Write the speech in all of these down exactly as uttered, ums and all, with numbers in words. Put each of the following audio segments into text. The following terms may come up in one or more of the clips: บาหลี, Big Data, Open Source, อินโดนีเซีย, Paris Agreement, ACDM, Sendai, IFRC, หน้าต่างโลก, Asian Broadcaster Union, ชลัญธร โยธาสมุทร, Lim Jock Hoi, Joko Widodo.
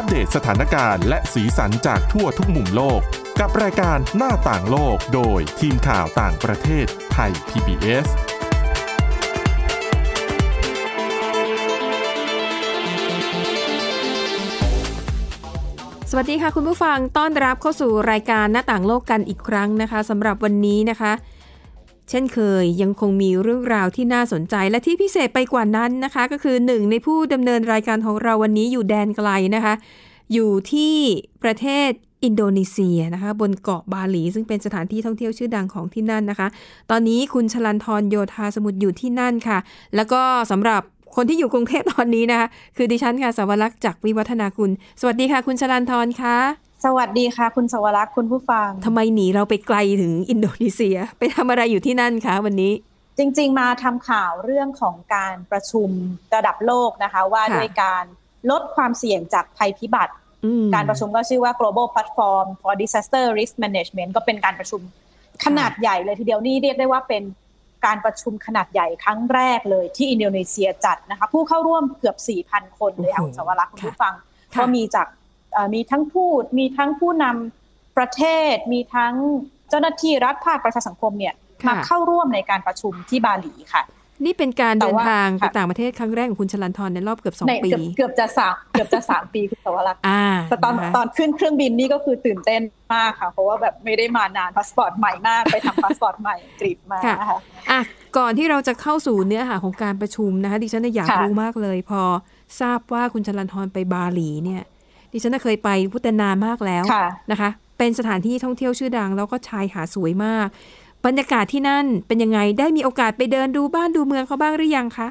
อัปเดตสถานการณ์และสีสันจากทั่วทุกมุมโลกกับรายการหน้าต่างโลกโดยทีมข่าวต่างประเทศไทย พี บี เอสสวัสดีค่ะคุณผู้ฟังต้อนรับเข้าสู่รายการหน้าต่างโลกกันอีกครั้งนะคะสำหรับวันนี้นะคะเช่นเคยยังคงมีเรื่องราวที่น่าสนใจและที่พิเศษไปกว่านั้นนะคะก็คือหนึ่งในผู้ดำเนินรายการของเราวันนี้อยู่แดนไกลนะคะอยู่ที่ประเทศอินโดนีเซียนะคะบนเกาะบาหลีซึ่งเป็นสถานที่ท่องเที่ยวชื่อดังของที่นั่นนะคะตอนนี้คุณชลันธรโยธาสมุทรอยู่ที่นั่นค่ะแล้วก็สำหรับคนที่อยู่กรุงเทพตอนนี้นะคะคือดิฉันค่ะสวรักษ์จากวิวัฒนาคุณสวัสดีค่ะคุณชลันธรค่ะสวัสดีค่ะคุณสวรักษ์คุณผู้ฟังทำไมหนีเราไปไกลถึงอินโดนีเซียไปทำอะไรอยู่ที่นั่นคะวันนี้จริงๆมาทำข่าวเรื่องของการประชุมระดับโลกนะคะว่าด้วยการลดความเสี่ยงจากภัยพิบัติการประชุมก็ชื่อว่า Global Platform for Disaster Risk Management ก็เป็นการประชุมขนาดใหญ่เลยทีเดียวนี่เรียกได้ว่าเป็นการประชุมขนาดใหญ่ครั้งแรกเลยที่อินโดนีเซียจัดนะคะผู้เข้าร่วมเกือบ สี่พัน คนเลยค่ะคุณสวรักษ์คุณผู้ฟังก็มีจากมีทั้งผู้มีทั้งผู้นำประเทศมีทั้งเจ้าหน้าที่รัฐภาคประชาสังคมเนี่ยมาเข้าร่วมในการประชุมที่บาหลีค่ะนี่เป็นการเดินทางไปต่างประเทศครั้งแรกของคุณชลันธรในรอบเกือบสองปีเกือบจะสามเกือบจะสามปีคุณสวรักษ์แต่ตอนตอนขึ้นเครื่องบินนี่ก็คือตื่นเต้นมากค่ะเพราะว่าแบบไม่ได้มานานพาสปอร์ตใหม่มากไปทำพาสปอร์ตใหม่กรีบมานะคะอ่ะก่อนที่เราจะเข้าสู่เนื้อหาของการประชุมนะคะดิฉันอยากรู้มากเลยพอทราบว่าคุณชลันธรไปบาหลีเนี่ยดิฉันเคยไปพุทธนามากแล้วนะคะเป็นสถานที่ท่องเที่ยวชื่อดังแล้วก็ชายหาดสวยมากบรรยากาศที่นั่นเป็นยังไงได้มีโอกาสไปเดินดูบ้านดูเมืองเขาบ้างหรือยังคะ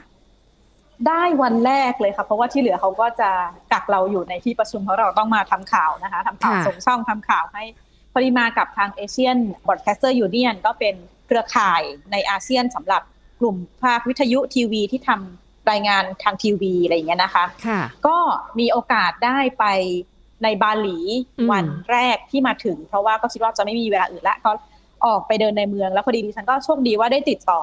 ได้วันแรกเลยค่ะเพราะว่าที่เหลือเขาก็จะกักเราอยู่ในที่ประชุมเพราะเราต้องมาทำข่าวนะคะทำข่าวส่งช่องทำข่าวให้พอดีมากับทาง Asian Broadcaster Union ก็เป็นเครือข่ายในอาเซียนสำหรับกลุ่มภาควิทยุทีวีที่ทำรายงานทางทีวีอะไรอย่างเงี้ยนะคะก็มีโอกาสได้ไปในบาหลีวันแรกที่มาถึงเพราะว่าก็คิดว่าจะไม่มีเวลาอื่นละก็ออกไปเดินในเมืองแล้วพอดีดิฉันก็โชคดีว่าได้ติดต่อ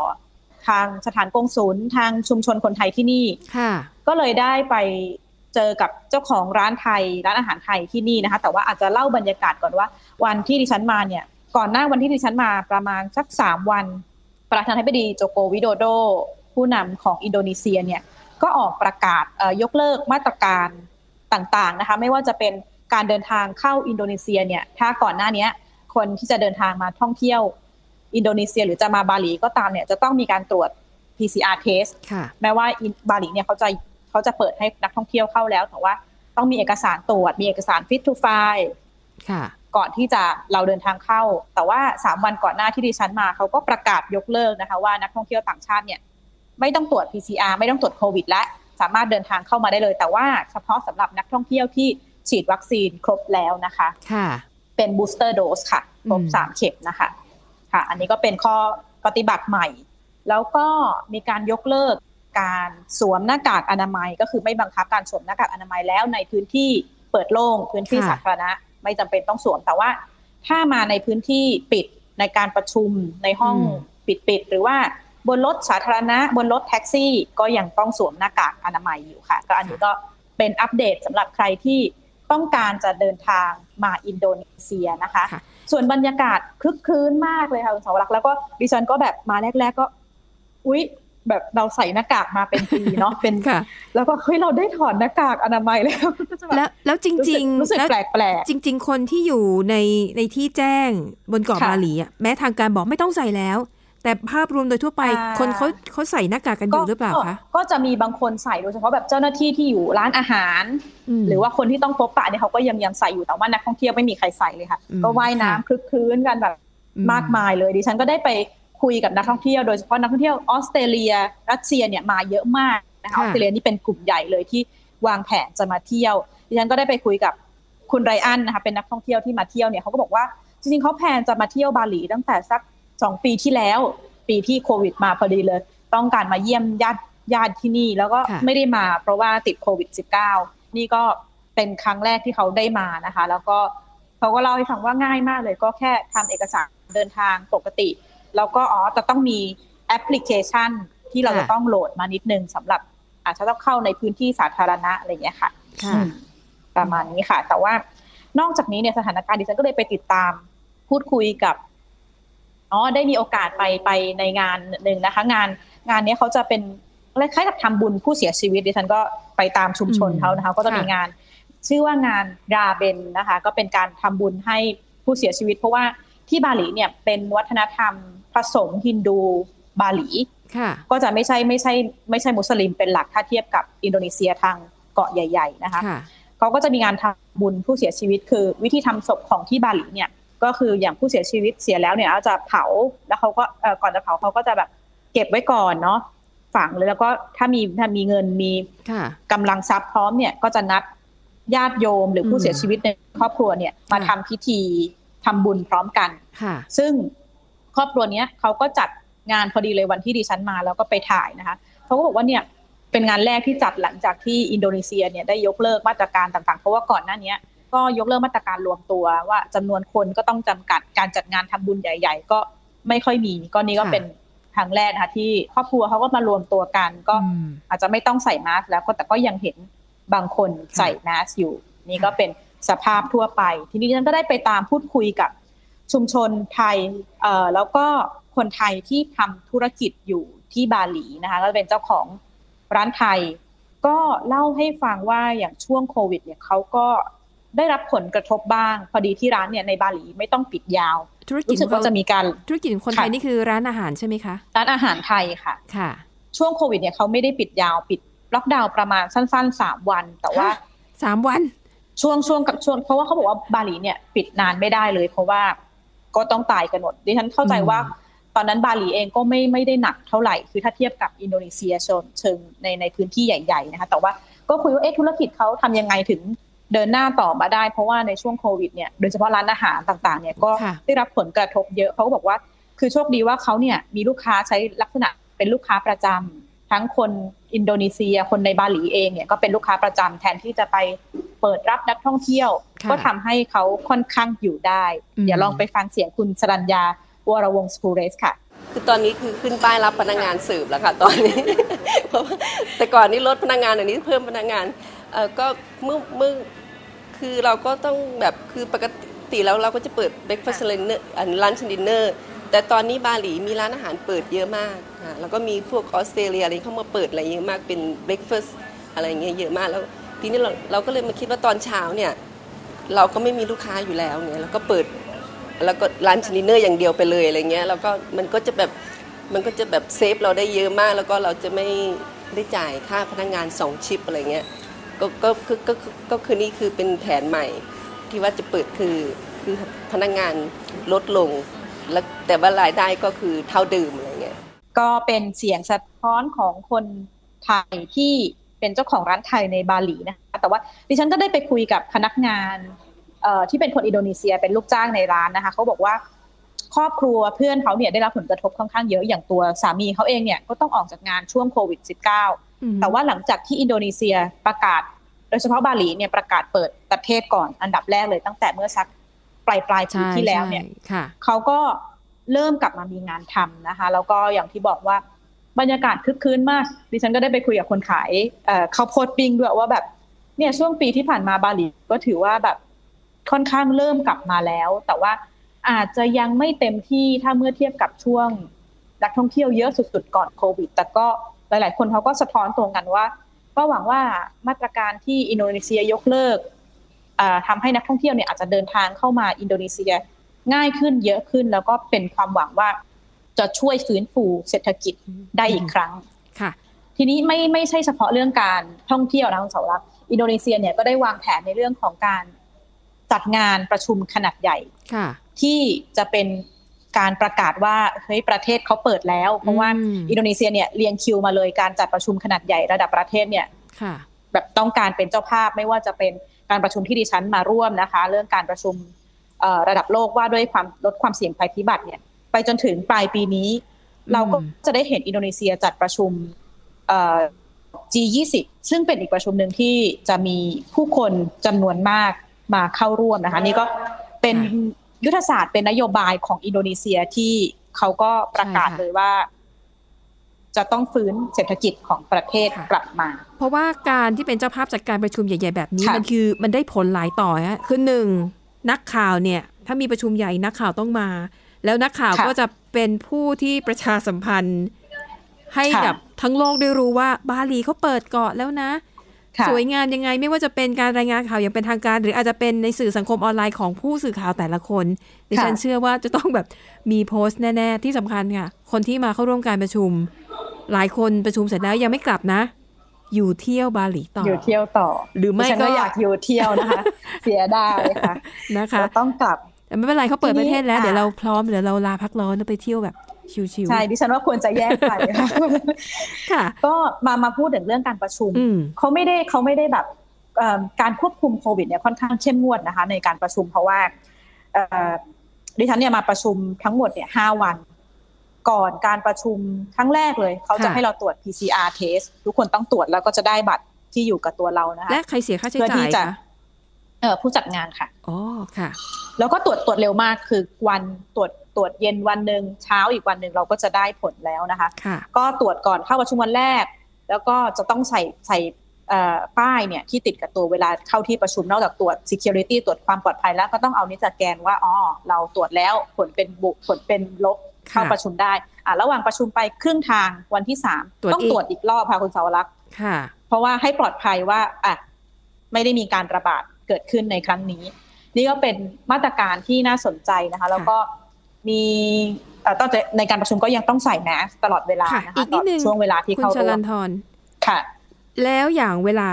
ทางสถานกงสุลทางชุมชนคนไทยที่นี่ก็เลยได้ไปเจอกับเจ้าของร้านไทยร้านอาหารไทยที่นี่นะคะแต่ว่าอาจจะเล่าบรรยากาศก่อนว่าวันที่ดิฉันมาเนี่ยก่อนหน้าวันที่ดิฉันมาประมาณสักสามวันประธานาธิบดีโจโกวิโดโดผู้นำของอินโดนีเซียเนี่ยก็ออกประกาศยกเลิกมาตรการต่างๆนะคะไม่ว่าจะเป็นการเดินทางเข้าอินโดนีเซียเนี่ยถ้าก่อนหน้านี้คนที่จะเดินทางมาท่องเที่ยวอินโดนีเซียหรือจะมาบาหลีก็ตามเนี่ยจะต้องมีการตรวจ พี ซี อาร์ test แม้ว่าบาหลีเนี่ยเขาจะเขาจะเปิดให้นักท่องเที่ยวเข้าแล้วแต่ว่าต้องมีเอกสารตรวจมีเอกสาร fit to fly ก่อนที่จะเราเดินทางเข้าแต่ว่าสามวันก่อนหน้าที่ดิฉันมาเขาก็ประกาศยกเลิกนะคะว่านักท่องเที่ยวต่างชาติเนี่ยไม่ต้องตรวจ พี ซี อาร์ ไม่ต้องตรวจโควิดและสามารถเดินทางเข้ามาได้เลยแต่ว่าเฉพาะสำหรับนักท่องเที่ยวที่ฉีดวัคซีนครบแล้วนะคะเป็น booster dose ค่ะครบสามเข็มนะคะค่ะอันนี้ก็เป็นข้อปฏิบัติใหม่แล้วก็มีการยกเลิกการสวมหน้ากากอนามัยก็คือไม่บังคับการสวมหน้ากากอนามัยแล้วในพื้นที่เปิดโล่งพื้นที่สาธารณะไม่จำเป็นต้องสวมแต่ว่าถ้ามาในพื้นที่ปิดในการประชุมในห้องปิดๆหรือว่าบนรถสาธารณะบนรถแท็กซี่ก็ยังต้องสวมหน้ากากอนามัยอยู่ค่ะก็อันนี้ก็เป็นอัปเดตสำหรับใครที่ต้องการจะเดินทางมาอินโดนีเซียนะคะส่วนบรรยากาศคลึกคลื้นมากเลยค่ะคุณสวรักษ์แล้วก็ดิฉันก็แบบมาแรกๆก็อุ๊ยแบบเราใส่หน้ากากมาเป็นปีเนาะเป็นแล้วก็เฮ้ยเราได้ถอดหน้ากากอนามัยแล้วแล้วแล้วจริงๆรู้สึกแปลกๆจริงๆคนที่อยู่ในในที่แจ้งบนเกาะบาหลีอ่ะแม้ทางการบอกไม่ต้องใส่แล้วแต่ภาพรวมโดยทั่วไปคนเขาเขาใส่หน้ากากกันอยู่หรือเปล่าคะก็จะมีบางคนใส่โดยเฉพาะแบบเจ้าหน้าที่ที่อยู่ร้านอาหารหรือว่าคนที่ต้องพบปะเนี่ยเขาก็ยังยังใส่อยู่แต่ว่านักท่องเที่ยวไม่มีใครใส่เลยค่ะก็ว่ายน้ำคลึกคลื้นกันแบบมากมายเลยดิฉันก็ได้ไปคุยกับนักท่องเที่ยวโดยเฉพาะนักท่องเที่ยวออสเตรเลียรัสเซียเนี่ยมาเยอะมากนะคะออสเตรเลียนี่เป็นกลุ่มใหญ่เลยที่วางแผนจะมาเที่ยวดิฉันก็ได้ไปคุยกับคุณไรอันนะคะเป็นนักท่องเที่ยวที่มาเที่ยวเนี่ยเขาก็บอกว่าจริงๆเขาแพลนจะมาเที่ยวบาหลีตั้งแต่สักสองปีที่แล้วปีที่โควิดมาพอดีเลยต้องการมาเยี่ยมญาติญาติที่นี่แล้วก็ไม่ได้มาเพราะว่าติดโควิดสิบเก้า นี่ก็เป็นครั้งแรกที่เขาได้มานะคะแล้วก็เขาก็เล่าให้ฟังว่าง่ายมากเลยก็แค่ทำเอกสารเดินทางปกติแล้วก็อ๋อแต่ต้องมีแอปพลิเคชันที่เราจะต้องโหลดมานิดนึงสำหรับอาจจะต้องเข้าในพื้นที่สาธารณะอะไรอย่างเงี้ยค่ะ ประมาณนี้ค่ะแต่ว่านอกจากนี้เนี่ยสถานการณ์ดิฉันก็เลยไปติดตามพูดคุยกับอ๋อได้มีโอกาสไปไปในงานนึงนะคะงานงานนี้เขาจะเป็นคล้ายๆกับทำบุญผู้เสียชีวิตดิฉันก็ไปตามชุมชนเขานะคะก็จะมีงานชื่อว่างานราเบนนะคะก็เป็นการทำบุญให้ผู้เสียชีวิตเพราะว่าที่บาหลีเนี่ยเป็นวัฒนธรรมผสมฮินดูบาหลีก็จะไม่ใช่ไม่ใช่ไม่ใช่มุสลิมเป็นหลักถ้าเทียบกับอินโดนีเซียทางเกาะใหญ่ๆนะคะเขาก็จะมีงานทำบุญผู้เสียชีวิตคือวิธีทำศพของที่บาหลีเนี่ยก็คืออย่างผู้เสียชีวิตเสียแล้วเนี่ยเขาจะเผาแล้วเขาก็ก่อนจะเผาเขาก็จะแบบเก็บไว้ก่อนเนาะฝังเลยแล้วก็ถ้ามีถ้ามีเงินมีกำลังทรัพย์พร้อมเนี่ยก็จะนัดญาติโยมหรือผู้เสียชีวิตในครอบครัวเนี่ยมาทำพิธีทำบุญพร้อมกันซึ่งครอบครัวเนี้ยเขาก็จัดงานพอดีเลยวันที่ดิฉันมาแล้วก็ไปถ่ายนะคะเขาก็บอกว่าเนี่ยเป็นงานแรกที่จัดหลังจากที่อินโดนีเซียเนี่ยได้ยกเลิกมาตรการต่างๆเพราะว่าก่อนหน้านี้ก็ยกเลิกมาตรการรวมตัวว่าจำนวนคนก็ต้องจำกัดการจัดงานทำบุญใหญ่ๆก็ไม่ค่อยมีก็นี่ก็เป็นครั้งแรกนะคะที่ครอบครัวเขาก็มารวมตัวกันก็อาจจะไม่ต้องใส่มาสก์แล้วก็แต่ก็ยังเห็นบางคนใส่มาสก์อยู่นี่ก็เป็นสภาพทั่วไปทีนี้ฉันก็ได้ไปตามพูดคุยกับชุมชนไทยเอ่อแล้วก็คนไทยที่ทำธุรกิจอยู่ที่บาหลีนะคะก็เป็นเจ้าของร้านไทยก็เล่าให้ฟังว่าอย่างช่วงโควิดเนี่ยเขาก็ได้รับผลกระทบบ้างพอดีที่ร้านเนี่ยในบาหลีไม่ต้องปิดยาวธุรกิจก็จะมีการธุรกิจของคนไทยนี่คือร้านอาหารใช่ไหมคะร้านอาหารไทยค่ะค่ะช่วงโควิดเนี่ยเขาไม่ได้ปิดยาวปิดล็อกดาวน์ประมาณสั้นๆสามวันแต่ว่าสามวันช่วงช่วงกับช่วงเพราะว่าเขาบอกว่าบาหลีเนี่ยปิดนานไม่ได้เลยเพราะว่าก็ต้องตายกันหมดดิฉันเข้าใจว่าตอนนั้นบาหลีเองก็ไม่ไม่ได้หนักเท่าไหร่คือถ้าเทียบกับอินโดนีเซียเชิงในในพื้นที่ใหญ่ๆนะคะแต่ว่าก็คุยว่าเอ๊ะธุรกิจเขาทำยังไงถึงเดินหน้าต่อมาได้เพราะว่าในช่วงโควิดเนี่ยโดยเฉพาะร้านอาหารต่างๆเนี่ยก็ได้รับผลกระทบเยอะเขาก็บอกว่าคือโชคดีว่าเขาเนี่ยมีลูกค้าใช้ลักษณะเป็นลูกค้าประจำทั้งคนอินโดนีเซียคนในบาหลีเองเนี่ยก็เป็นลูกค้าประจำแทนที่จะไปเปิดรับนักท่องเที่ยวก็ทำให้เขาค่อนข้างอยู่ได้เดี๋ยวลองไปฟังเสียงคุณสรัญญาวรวงศ์สกูเรสค่ะคือตอนนี้คือขึ้นป้ายรับพนักงานสืบแล้วค่ะตอนนี้เพราะว่าแต่ก่อนนี่ลดพนักงานเดี๋ยวนี้เพิ่มพนักงานเอ่อก็เมื่อเมื่อคือเราก็ต้องแบบคือปกติแล้วเราก็จะเปิด breakfast dinner อัน lunch dinner แต่ตอนนี้บาหลีมีร้านอาหารเปิดเยอะมากค่ะแล้วก็มีพวกออสเตรเลียอะไรเข้ามาเปิดอะไรเยอะมากเป็น breakfast อะไรอย่างเงี้ยเยอะมากแล้วทีนี้เราเราก็เลยมาคิดว่าตอนเช้าเนี่ยเราก็ไม่มีลูกค้าอยู่แล้วเนี่ยเราก็เปิดแล้วก็ร้านชินิเนอร์อย่างเดียวไปเลยอะไรเงี้ยแล้วก็มันก็จะแบบมันก็จะแบบเซฟเราได้เยอะมากแล้วก็เราจะไม่ได้จ่ายค่าพนักงานสองชิปอะไรเงี้ยก็ก็คือก็ก็คือนี่คือเป็นแผนใหม่ที่ว่าจะเปิดคือคือพนักงานลดลงแล้วแต่ว่ารายได้ก็คือเท่าเดิมอะไรเงี้ยก็เป็นเสียงสะท้อนของคนไทยที่เป็นเจ้าของร้านไทยในบาหลีนะคะแต่ว่าดิฉันก็ได้ไปคุยกับพนักงานที่เป็นคนอินโดนีเซียเป็นลูกจ้างในร้านนะคะเขาบอกว่าครอบครัวเพื่อนเขาเนี่ยได้รับผลกระทบค่อนข้างเยอะอย่างตัวสามีเขาเองเนี่ยก็ต้องออกจากงานช่วงโควิด สิบเก้า แต่ว่าหลังจากที่อินโดนีเซียประกาศโดยเฉพาะบาหลีเนี่ยประกาศเปิดประเทศก่อนอันดับแรกเลยตั้งแต่เมื่อสักปลายปลายปีที่แล้วเนี่ยเขาก็เริ่มกลับมามีงานทำนะคะแล้วก็อย่างที่บอกว่าบรรยากาศคึกคืนมากดิฉันก็ได้ไปคุยกับคนขายข้าวโพดปิ้งด้วยว่าแบบเนี่ยช่วงปีที่ผ่านมาบาหลีก็ถือว่าแบบค่อนข้างเริ่มกลับมาแล้วแต่ว่าอาจจะยังไม่เต็มที่ถ้าเมื่อเทียบกับช่วงนักท่องเที่ยวเยอะสุดๆก่อนโควิดแต่ก็หลายๆคนเขาก็สะท้อนตรงกันว่าก็หวังว่ามาตรการที่อินโดนีเซียยกเลิกทำให้นักท่องเที่ยวเนี่ยอาจจะเดินทางเข้ามาอินโดนีเซียง่ายขึ้นเยอะขึ้นแล้วก็เป็นความหวังว่าจะช่วยฟื้นฟูเศรษฐกิจได้อีกครั้งค่ะทีนี้ไม่ไม่ใช่เฉพาะเรื่องการท่องเที่ยวนะคุณเสารักษ์อินโดนีเซียเนี่ยก็ได้วางแผนในเรื่องของการจัดงานประชุมขนาดใหญ่ที่จะเป็นการประกาศว่าเฮ้ยประเทศเขาเปิดแล้วเพราะว่าอินโดนีเซียเนี่ยเรียงคิวมาเลยการจัดประชุมขนาดใหญ่ระดับประเทศเนี่ยแบบต้องการเป็นเจ้าภาพไม่ว่าจะเป็นการประชุมที่ดิฉันมาร่วมนะคะเรื่องการประชุมระดับโลกว่าด้วยความลดความเสี่ยงภัยพิบัติเนี่ยไปจนถึงปลายปีนี้เราก็จะได้เห็นอินโดนีเซียจัดประชุมจี ยี่สิบ ซึ่งเป็นอีกประชุมนึงที่จะมีผู้คนจำนวนมากมาเข้าร่วมนะคะนี่ก็เป็นยุทธศาสตร์เป็นนโยบายของอินโดนีเซียที่เขาก็ประกาศเลยว่า จะต้องฟื้นเศรษฐกิจของประเทศกลับมาเพราะว่าการที่เป็นเจ้าภาพจัดการประชุมใหญ่ๆแบบนี้มันคือมันได้ผลหลายต่อฮะคือหนึ่งนักข่าวเนี่ยถ้ามีประชุมใหญ่นักข่าวต้องมาแล้วนักข่าวก็จะเป็นผู้ที่ประชาสัมพันธ์ให้กับทั้งโลกได้รู้ว่าบาหลีเขาเปิดเกาะแล้วนะสวยงามยังไงไม่ว่าจะเป็นการรายงานข่าวอย่างเป็นทางการหรืออาจจะเป็นในสื่อสังคมออนไลน์ของผู้สื่อข่าวแต่ละคนดิฉันเชื่อว่าจะต้องแบบมีโพสต์แน่ๆที่สำคัญค่ะคนที่มาเข้าร่วมการประชุมหลายคนประชุมเสร็จแล้วยังไม่กลับนะอยู่เที่ยวบาหลีต่ออยู่เที่ยวต่อหรือไม่ก็อยากอยู่เที่ยวนะคะเสียดายค่ะนะคะต้องกลับไม่เป็นไรเขาเปิดประเทศแล้วเดี๋ยวเราพร้อมเดี๋ยวเราลาพักร้อนแล้วไปเที่ยวแบบชิวๆใช่ดิฉันว่าควรจะแยกไปค่ะก็มามาพูดถึงเรื่องการประชุมเขาไม่ได้เขาไม่ได้แบบการควบคุมโควิดเนี่ยค่อนข้างเข้มงวดนะคะในการประชุมเพราะว่าดิฉันเนี่ยมาประชุมทั้งหมดเนี่ยห้าวันก่อนการประชุมครั้งแรกเลยเขาจะให้เราตรวจ พี ซี อาร์ test ทุกคนต้องตรวจแล้วก็จะได้บัตรที่อยู่กับตัวเรานะคะและใครเสียค่าใช้จ่ายคะเออผู้จัดงานค่ะอ๋อค่ะแล้วก็ตรวจตรวจเร็วมากคือวันตรวจตรวจเย็นวันนึงเช้าอีกวันนึงเราก็จะได้ผลแล้วนะคะก็ตรวจก่อนเข้าประชุมวันแรกแล้วก็จะต้องใส่ใส่เอ่อป้ายเนี่ยที่ติดกับตัวเวลาเข้าที่ประชุมนอกจากตรวจ security ตรวจความปลอดภัยแล้วก็ต้องเอานิสแกนว่าอ๋อเราตรวจแล้วผลเป็นบวกผลเป็นลบเข้าประชุมได้อ่ะระหว่างประชุมไปครึ่งทางวันที่สามต้องตรวจอีกรอบค่ะคุณสาวรักษ์ค่ะเพราะว่าให้ปลอดภัยว่าอ่ะไม่ได้มีการระบาดเกิดขึ้นในครั้งนี้นี่ก็เป็นมาตรการที่น่าสนใจนะคะแล้วก็มีเอ่อตอนในการประชุมก็ยังต้องใส่แมสตลอดเวลานะคะตลอดช่วงเวลาที่เข้าร่วมคุณชลันธรค่ะแล้วอย่างเวลา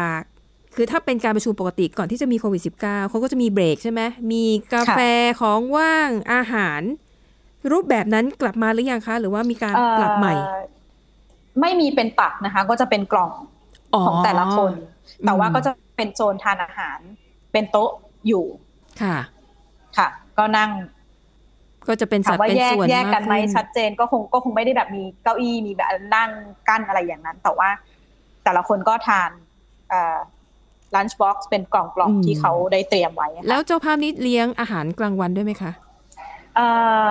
คือถ้าเป็นการประชุมปกติก่อนที่จะมีโควิดสิบเก้า เขาก็จะมีเบรกใช่มั้ยมีกาแฟของว่างอาหารรูปแบบนั้นกลับมาหรือยังคะหรือว่ามีการปรับใหม่ไม่มีเป็นตักนะคะก็จะเป็นกล่องของแต่ละคนแต่ว่าก็จะเป็นโซนทานอาหารเป็นโต๊ะอยู่ค่ะค่ะก็นั่งก็จะเป็นสัดเป็นส่วนแยกกันไหมชัดเจนก็คงก็คงไม่ได้แบบมีเก้าอี้มีแบบนั่งกั้นอะไรอย่างนั้นแต่ว่าแต่ละคนก็ทานเอ่อ lunch box เป็นกล่องๆที่เขาได้เตรียมไว้แล้วเจ้าภาพนี้เลี้ยงอาหารกลางวันด้วยไหมคะเอ่อ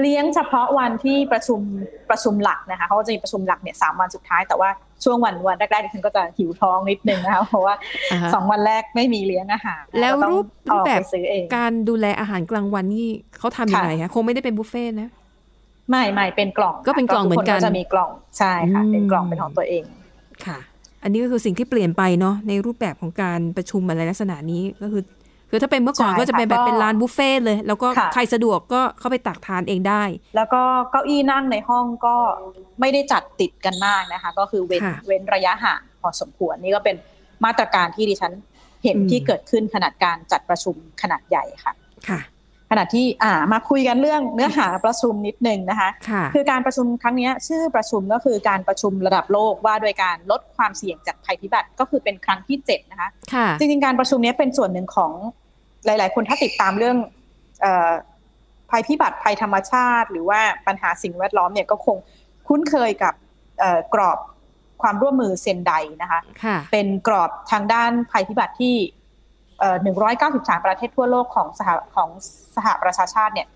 เลี้ยงเฉพาะวันที่ประชุมประชุมหลักนะคะเขาจะมีประชุมหลักเนี่ยสามวันสุดท้ายแต่ว่าช่วงวันวันแรกๆดิฉันก็จะหิวท้องนิดนึงนะคะเพราะว่าสองวันแรกไม่มีเลี้ยงอาหารแล้วรูปแบบการดูแลอาหารกลางวันนี่เขาทำยังไงคะคงไม่ได้เป็นบุฟเฟ่ต์นะไม่ไม่เป็นกล่องก็เป็นกล่องเหมือนกันก็จะมีกล่องใช่ค่ะเป็นกล่องเป็นของตัวเองค่ะอันนี้ก็คือสิ่งที่เปลี่ยนไปเนาะในรูปแบบของการประชุมอะไรลักษณะนี้ก็คือคือถ้าเป็นเมื่อก่อนก็จะเป็นแบบเป็นลานบุฟเฟ่ต์เลยแล้วก็ใครสะดวกก็เข้าไปตักทานเองได้แล้วก็เก้าอี้นั่งในห้องก็ไม่ได้จัดติดกันมากนะคะก็คือเว้นเว้นระยะห่างพอสมควรนี่ก็เป็นมาตรการที่ดิฉันเห็นที่เกิดขึ้นขณะการจัดประชุมขนาดใหญ่ค่ะค่ะขณะที่อ่ามาคุยกันเรื่องเนื้อหาประชุมนิดนึงนะคะคือการประชุมครั้งนี้ชื่อประชุมก็คือการประชุมระดับโลกว่าโดยการลดความเสี่ยงจากภัยพิบัติก็คือเป็นครั้งที่เจ็ดนะคะจริงๆการประชุมนี้เป็นส่วนหนึ่งของหลายๆคนถ้าติดตามเรื่องเอ่อภัยพิบัติภัยธรรมชาติหรือว่าปัญหาสิ่งแวดล้อมเนี่ยก็คงคุ้นเคยกับเอ่อกรอบความร่วมมือเซนไดนะคะเป็นกรอบทางด้านภัยพิบัติที่เอ่อหนึ่งร้อยเก้าสิบสามประเทศทั่วโลกของสหของสหประชาชาติเนี่ย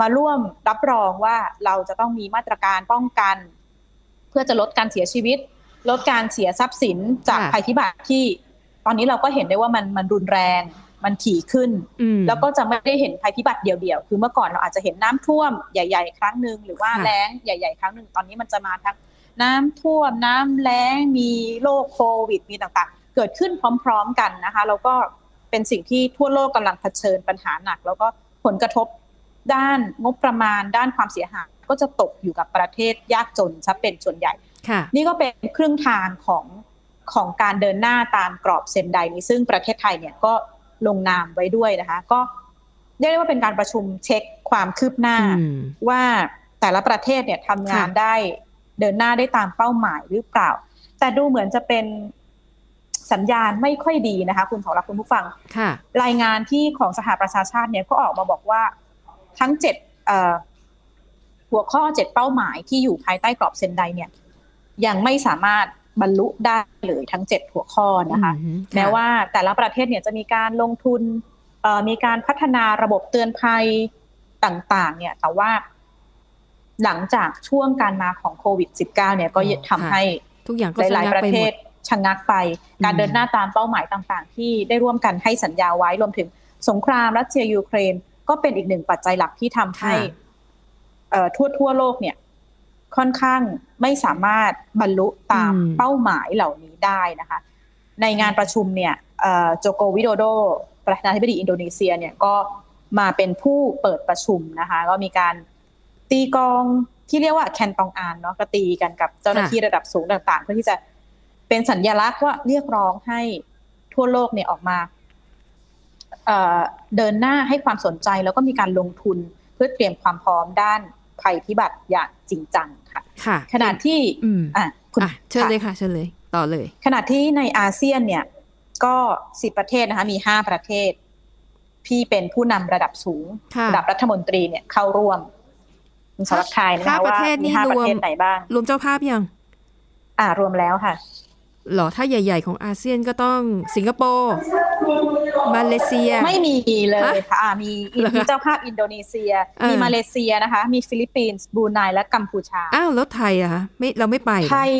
มาร่วมรับรองว่าเราจะต้องมีมาตรการป้องกันเพื่อจะลดการเสียชีวิตลดการเสียทรัพย์สินจากภัยพิบัติที่ตอนนี้เราก็เห็นได้ว่ามันมันรุนแรงมันถี่ขึ้นแล้วก็จะไม่ได้เห็นภัยพิบัติเดียวๆคือเมื่อก่อนเราอาจจะเห็นน้ำท่วมใหญ่ๆครั้งนึงหรือว่าแล้งใหญ่ๆครั้งนึงตอนนี้มันจะมาทั้งน้ำท่วมน้ำแล้งมีโรคโควิดมีต่างๆเกิดขึ้นพร้อมๆกันนะคะแล้วก็เป็นสิ่งที่ทั่วโลกกำลังเผชิญปัญหาหนักแล้วก็ผลกระทบด้านงบประมาณด้านความเสียหายก็จะตกอยู่กับประเทศยากจนซะเป็นส่วนใหญ่นี่ก็เป็นครึ่งทางของของการเดินหน้าตามกรอบเซนไดนี้ซึ่งประเทศไทยเนี่ยก็ลงนามไว้ด้วยนะคะก็เรียกได้ว่าเป็นการประชุมเช็คความคืบหน้าว่าแต่ละประเทศเนี่ยทำงานได้เดินหน้าได้ตามเป้าหมายหรือเปล่าแต่ดูเหมือนจะเป็นสัญญาณไม่ค่อยดีนะคะคุณของเราคุณผู้ฟังรายงานที่ของสหประชาชาติเนี่ยก็ออกมาบอกว่าทั้งเจ็ดหัวข้อเจ็ดเป้าหมายที่อยู่ภายใต้กรอบเซนไดเนี่ยยังไม่สามารถบรรลุได้เลยทั้งเจ็ดหัวข้อนะคะแม้ว่าแต่ละประเทศเนี่ยจะมีการลงทุนมีการพัฒนาระบบเตือนภัยต่างๆเนี่ยแต่ว่า หลังจากช่วงการมาของโควิด สิบเก้า เนี่ยก็ทำให้ทุกอย่างก็หลายประเทศชะงักไปการเดินหน้าตามเป้าหมายต่างๆที่ได้ร่วมกันให้สัญญาไว้รวมถึงสงครามรัสเซียยูเครนก็เป็นอีกหนึ่งปัจจัยหลักที่ทำให้ทั่วทั่วโลกเนี่ยค่อนข้างไม่สามารถบรรลุตามเป้าหมายเหล่านี้ได้นะคะในงานประชุมเนี่ยโจโกวิโดโดประธานาธิบดีอินโดนีเซียเนี่ยก็มาเป็นผู้เปิดประชุมนะคะก็มีการตีกองที่เรียกว่าแคนตองอานเนาะก็ตีกันกับเจ้าหน้าที่ระดับสูงต่างๆเพื่อที่จะเป็นสัญลักษณ์ว่าเรียกร้องให้ทั่วโลกเนี่ยออกมาเดินหน้าให้ความสนใจแล้วก็มีการลงทุนเพื่อเตรียมความพร้อมด้านภัยพิบัติอย่างจริงจังค่ะขณะที่อ่ะคุณเชิญเลยค่ะเชิญเลยต่อเลยขณะที่ในอาเซียนเนี่ยก็สิบประเทศนะคะมีห้าประเทศที่เป็นผู้นำระดับสูงระดับรัฐมนตรีเนี่ยเข้าร่วมสำหรับไทยนะคะว่ามีห้าประเทศไหนบ้างรวมเจ้าภาพยังอ่ารวมแล้วค่ะหรอถ้าใหญ่ๆของอาเซียนก็ต้องสิงคโปร์มาเลเซียไม่มีเลยค่ะมีมีเจ้าภาพอินโดนีเซียมีมาเลเซียนะคะมีฟิลิปปินส์บรูไนและกัมพูชาอ้าวแล้วไทยอะคะไม่เราไม่ไปไทย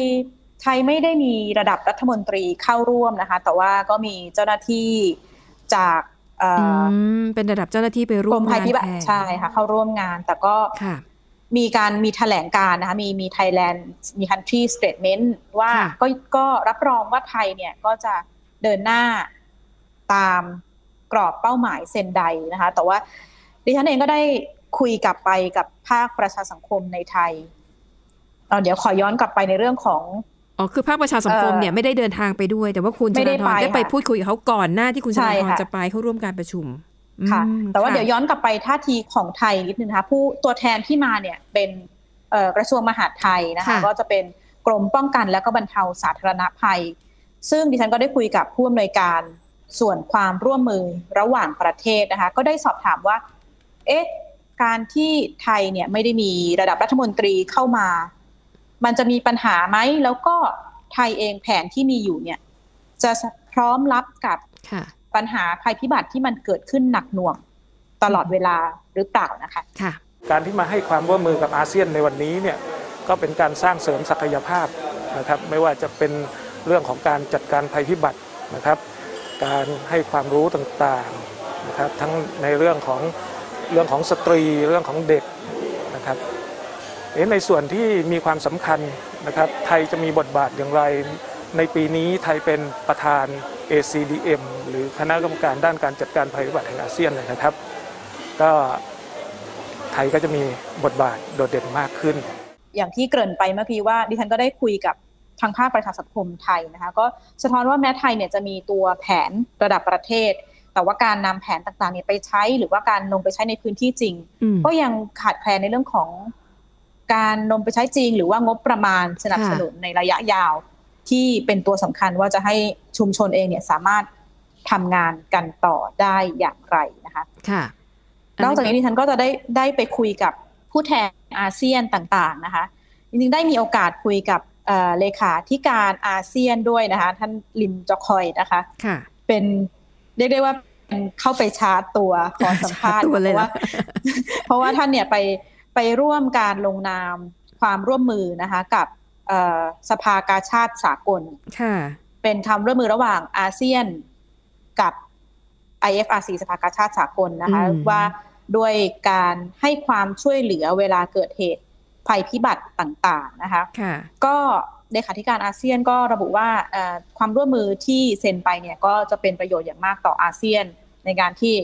ไทยไม่ได้มีระดับรัฐมนตรีเข้าร่วมนะคะแต่ว่าก็มีเจ้าหน้าที่จากเป็นระดับเจ้าหน้าที่ไปร่วมงานใช่ค่ะเข้าร่วมงานแต่ก็มีการมีแถลงการนะคะมีมี Thailand มี Country Statement ว่าก็ก็รับรองว่าไทยเนี่ยก็จะเดินหน้าตามกรอบเป้าหมายเซนไดนะคะแต่ว่าดิฉันเองก็ได้คุยกลับไปกับภาคประชาสังคมในไทยเดี๋ยวขอย้อนกลับไปในเรื่องของอ๋อคือภาคประชาสังคมเนี่ยไม่ได้เดินทางไปด้วยแต่ว่าคุณชลาธรได้ไปพูดคุยกับเขาก่อนหน้าที่คุณชลาธรจะไปเข้าร่วมการประชุมค่ะแต่ว่าเดี๋ยวย้อนกลับไปท่าทีของไทยนิดนึงนะคะผู้ตัวแทนที่มาเนี่ยเป็นกระทรวงมหาดไทยนะคะก็จะเป็นกรมป้องกันและก็บรรเทาสาธารณภัยซึ่งดิฉันก็ได้คุยกับผู้อำนวยการส่วนความร่วมมือระหว่างประเทศนะคะก็ได้สอบถามว่าเอ๊ะการที่ไทยเนี่ยไม่ได้มีระดับรัฐมนตรีเข้ามามันจะมีปัญหาไหมแล้วก็ไทยเองแผนที่มีอยู่เนี่ยจะพร้อมรับกับปัญหาภัยพิบัติที่มันเกิดขึ้นหนักหน่วงตลอดเวลาหรือเปล่านะคะการที่มาให้ความร่วมมือกับอาเซียนในวันนี้เนี่ยก็เป็นการสร้างเสริมศักยภาพนะครับไม่ว่าจะเป็นเรื่องของการจัดการภัยพิบัตินะครับการให้ความรู้ต่างๆนะครับทั้งในเรื่องของเรื่องของสตรีเรื่องของเด็กนะครับในส่วนที่มีความสำคัญนะครับไทยจะมีบทบาทอย่างไรในปีนี้ไทยเป็นประธาน เอ ซี ดี เอ็ม หรือคณะกรรมการด้านการจัดการภัยพิบัติแห่งอาเซียนนะครับก็ไทยก็จะมีบทบาทโดดเด่นมากขึ้นอย่างที่เกริ่นไปเมื่อกี้ว่าดิฉันก็ได้คุยกับทางภาคประชาสังคมไทยนะคะก็สะท้อนว่าแม้ไทยเนี่ยจะมีตัวแผนระดับประเทศแต่ว่าการนำแผนต่างๆเนี่ยไปใช้หรือว่าการลงไปใช้ในพื้นที่จริงก็ยังขาดแคลนในเรื่องของการนำไปใช้จริงหรือว่างบประมาณสนับสนุนในระยะยาวที่เป็นตัวสำคัญว่าจะให้ชุมชนเองเนี่ยสามารถทำงานกันต่อได้อย่างไรนะคะค่ะนอกจากนี้ดิฉันก็จะได้ได้ไปคุยกับผู้แทนอาเซียนต่างๆนะคะจริงๆได้มีโอกาสคุยกับเอ่อเลขาธิการอาเซียนด้วยนะคะท่านลิมจอคอยนะคะค่ะเป็นเรียกได้ว่าเข้าไปชาร์จตัวขอสัมภาษณ์เพราะว่าเพราะว่าท่านเนี่ยไปไปร่วมการลงนามความร่วมมือนะคะกับสภากาชาดสากลเป็นคำร่วมมือระหว่างอาเซียนกับ ไอ เอฟ อาร์ ซี สภากาชาดสากลนะคะว่าด้วยการให้ความช่วยเหลือเวลาเกิดเหตุภัยพิบัติต่างๆนะคะก็เลขาธิการอาเซียนก็ระบุว่าความร่วมมือที่เซ็นไปเนี่ยก็จะเป็นประโยชน์อย่างมากต่ออาเซียนในการที่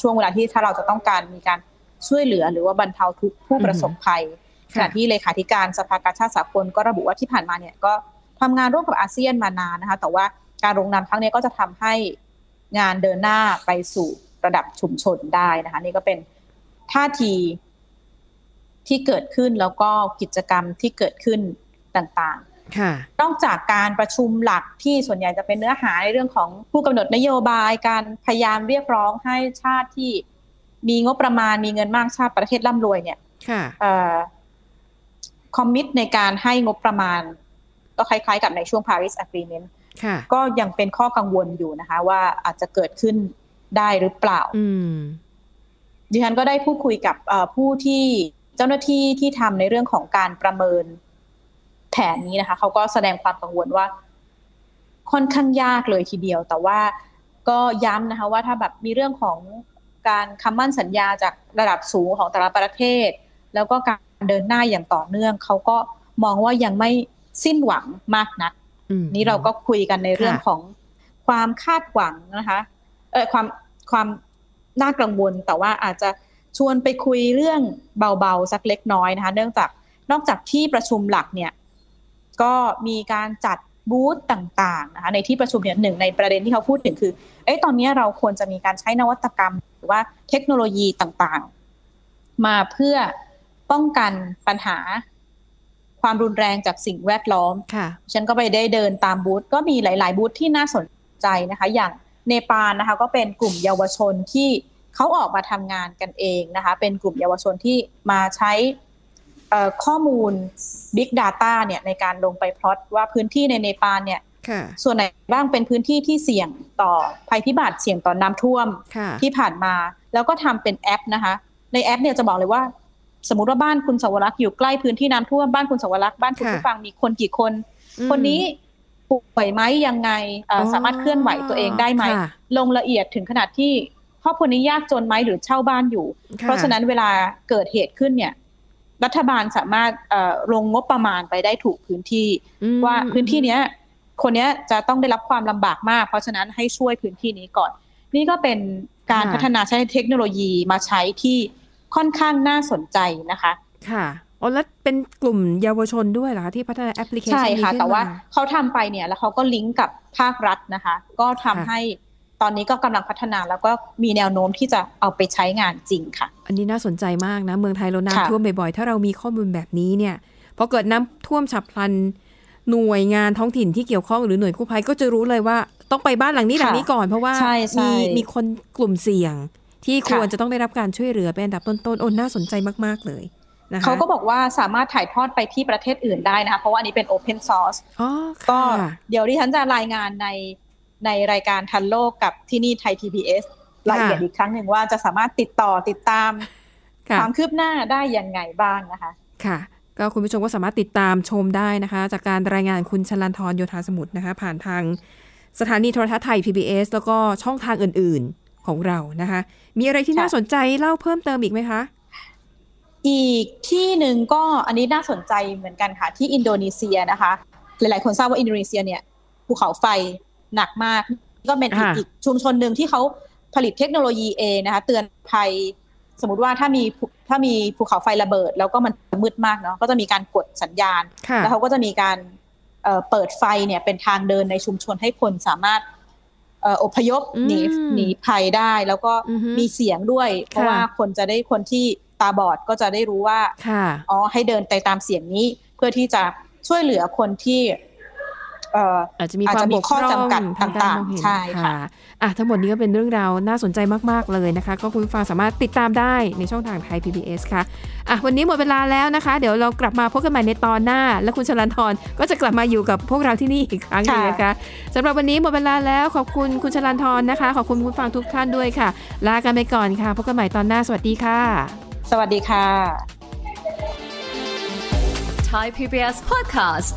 ช่วงเวลาที่ถ้าเราจะต้องการมีการช่วยเหลือหรือว่าบรรเทาทุกข์ผู้ประสบภัยขณะที่เลขาธิการสภากาชาดสากลก็ระบุว่าที่ผ่านมาเนี่ยก็ทำงานร่วมกับอาเซียนมานานนะคะแต่ว่าการลงนามครั้งนี้ก็จะทำให้งานเดินหน้าไปสู่ระดับชุมชนได้นะคะนี่ก็เป็นท่าทีที่เกิดขึ้นแล้วก็กิจกรรมที่เกิดขึ้นต่างๆนอกจากการประชุมหลักที่ส่วนใหญ่จะเป็นเนื้อหาในเรื่องของผู้กำหนดนโยบายการพยายามเรียกร้องให้ชาติที่มีงบประมาณมีเงินมากชาติประเทศร่ำรวยเนี่ยคอมมิตในการให้งบประมาณก็คล้ายๆกับในช่วง Paris Agreement ก็ยังเป็นข้อกังวลอยู่นะคะว่าอาจจะเกิดขึ้นได้หรือเปล่าดิฉันก็ได้พูดคุยกับผู้ที่ เจ้าหน้าที่ที่ทำในเรื่องของการประเมินแผนนี้นะคะเขาก็แสดงความกังวลว่าค่อนข้างยากเลยทีเดียวแต่ว่าก็ย้ำนะคะว่าถ้าแบบมีเรื่องของการคำมั่นสัญญาจากระดับสูงของแต่ละประเทศแล้วก็การเดินหน้าอย่างต่อเนื่องเขาก็มองว่ายังไม่สิ้นหวังมากนักนี่เราก็คุยกันในเรื่องของความคาดหวังนะคะเออความความน่ากังวลแต่ว่าอาจจะชวนไปคุยเรื่องเบาๆสักเล็กน้อยนะคะเนื่องจากนอกจากที่ประชุมหลักเนี่ยก็มีการจัดบูธต่างๆนะคะในที่ประชุมเนี่ยหนึ่งในประเด็นที่เขาพูดถึงคือเอ้ยตอนนี้เราควรจะมีการใช้นวัตกรรมหรือว่าเทคโนโลยีต่างๆมาเพื่อป้องกันปัญหาความรุนแรงจากสิ่งแวดล้อมฉันก็ไปได้เดินตามบูธก็มีหลายๆบูธที่น่าสนใจนะคะอย่างเนปาลนะคะก็เป็นกลุ่มเยาวชนที่เขาออกมาทำงานกันเองนะคะเป็นกลุ่มเยาวชนที่มาใช้ข้อมูล Big Data เนี่ยในการลงไปพลอตว่าพื้นที่ในเนปาลเนี่ยส่วนไหนบ้างเป็นพื้นที่ที่เสี่ยงต่อภัยพิบัติเสี่ยงต่อน้ำท่วมที่ผ่านมาแล้วก็ทำเป็นแอปนะคะในแอปเนี่ยจะบอกเลยว่าสมมุติว่าบ้านคุณสวรักษ์อยู่ใกล้พื้นที่น้ำท่วมบ้านคุณสวรักษ์บ้านคุณผู้ฟังมีคนกี่คนคนนี้ป่วยไหมยังไงสามารถเคลื่อนไหวตัวเองได้ไหมลงละเอียดถึงขนาดที่ครอบครัวนี้ยากจนไหมหรือเช่าบ้านอยู่เพราะฉะนั้นเวลาเกิดเหตุขึ้นเนี่ยรัฐบาลสามารถลงงบประมาณไปได้ถูกพื้นที่ว่าพื้นที่เนี้ยคนเนี้ยจะต้องได้รับความลำบากมากเพราะฉะนั้นให้ช่วยพื้นที่นี้ก่อนนี่ก็เป็นการพัฒนาใช้เทคโนโลยีมาใช้ที่ค่อนข้างน่าสนใจนะคะค่ะอ๋อแล้วเป็นกลุ่มเยาวชนด้วยเหรอคะที่พัฒนาแอปพลิเคชันนี้ใช่ค่ะแต่ว่าเขาทำไปเนี่ยแล้วเขาก็ลิงก์กับภาครัฐนะคะก็ทำให้ตอนนี้ก็กำลังพัฒนาแล้วก็มีแนวโน้มที่จะเอาไปใช้งานจริงค่ะอันนี้น่าสนใจมากนะเมืองไทยเราน้ำท่วมบ่อยๆถ้าเรามีข้อมูลแบบนี้เนี่ยพอเกิดน้ำท่วมฉับพลันหน่วยงานท้องถิ่นที่เกี่ยวข้องหรือหน่วยกู้ภัยก็จะรู้เลยว่าต้องไปบ้านหลังนี้หลังนี้ก่อนเพราะว่ามีมีคนกลุ่มเสี่ยงที่ควรจะต้องได้รับการช่วยเหลือเป็นอันดับต้นๆโอ้น่าสนใจมากๆเลยนะคะเขาก็บอกว่าสามารถถ่ายทอดไปที่ประเทศอื่นได้นะคะเพราะว่าอันนี้เป็น Open Source อ๋อก็เดี๋ยวดิฉันจะรายงานในในรายการทันโลกกับที่นี่ไทย พี บี เอส รายละเอียดอีกครั้งหนึ่งว่าจะสามารถติดต่อติดตามความคืบหน้าได้ยังไงบ้างนะคะค่ะก็คุณผู้ชมก็สามารถติดตามชมได้นะคะจากการรายงานคุณชลันธรโยธาสมุทรนะคะผ่านทางสถานีโทรทัศน์ไทย พี บี เอส แล้วก็ช่องทางอื่นๆของเรานะคะมีอะไรที่น่าสนใจเล่าเพิ่มเติมอีกไหมคะอีกที่หนึ่งก็อันนี้น่าสนใจเหมือนกันค่ะที่อินโดนีเซียนะคะหลายๆคนทราบว่าอินโดนีเซียเนี่ยภูเขาไฟหนักมากก็เป็นอีกชุมชนหนึ่งที่เขาผลิตเทคโนโลยีเองนะคะเตือนภัยสมมุติว่าถ้ามีถ้ามีภูเขาไฟระเบิดแล้วก็มันมืดมากเนาะก็จะมีการกดสัญญาณแล้วเขาก็จะมีการเอ่อเปิดไฟเนี่ยเป็นทางเดินในชุมชนให้คนสามารถเอ่ออพยพหนีหนีภัยได้แล้วก็มีเสียงด้วยเพราะว่าคนจะได้คนที่ตาบอดก็จะได้รู้ว่าอ๋อให้เดินไปตามเสียงนี้เพื่อที่จะช่วยเหลือคนที่อาจจะมีความบกพร่องต่างๆใช่ค่ะอ่ะทั้งหมดนี้ก็เป็นเรื่องราวน่าสนใจมากๆเลยนะคะก็คุณผู้ฟังสามารถติดตามได้ในช่องทางไทย พี บี เอส ค่ะอ่ะวันนี้หมดเวลาแล้วนะคะเดี๋ยวเรากลับมาพบกันใหม่ในตอนหน้าและคุณชลันธรก็จะกลับมาอยู่กับพวกเราที่นี่อีกครั้งนึงนะคะสำหรับวันนี้หมดเวลาแล้วขอบคุณคุณชลันธรนะคะขอบคุณคุณผู้ฟังทุกท่านด้วยค่ะลากันไปก่อนค่ะพบกันใหม่ตอนหน้าสวัสดีค่ะสวัสดีค่ะ Thai พี บี เอส Podcast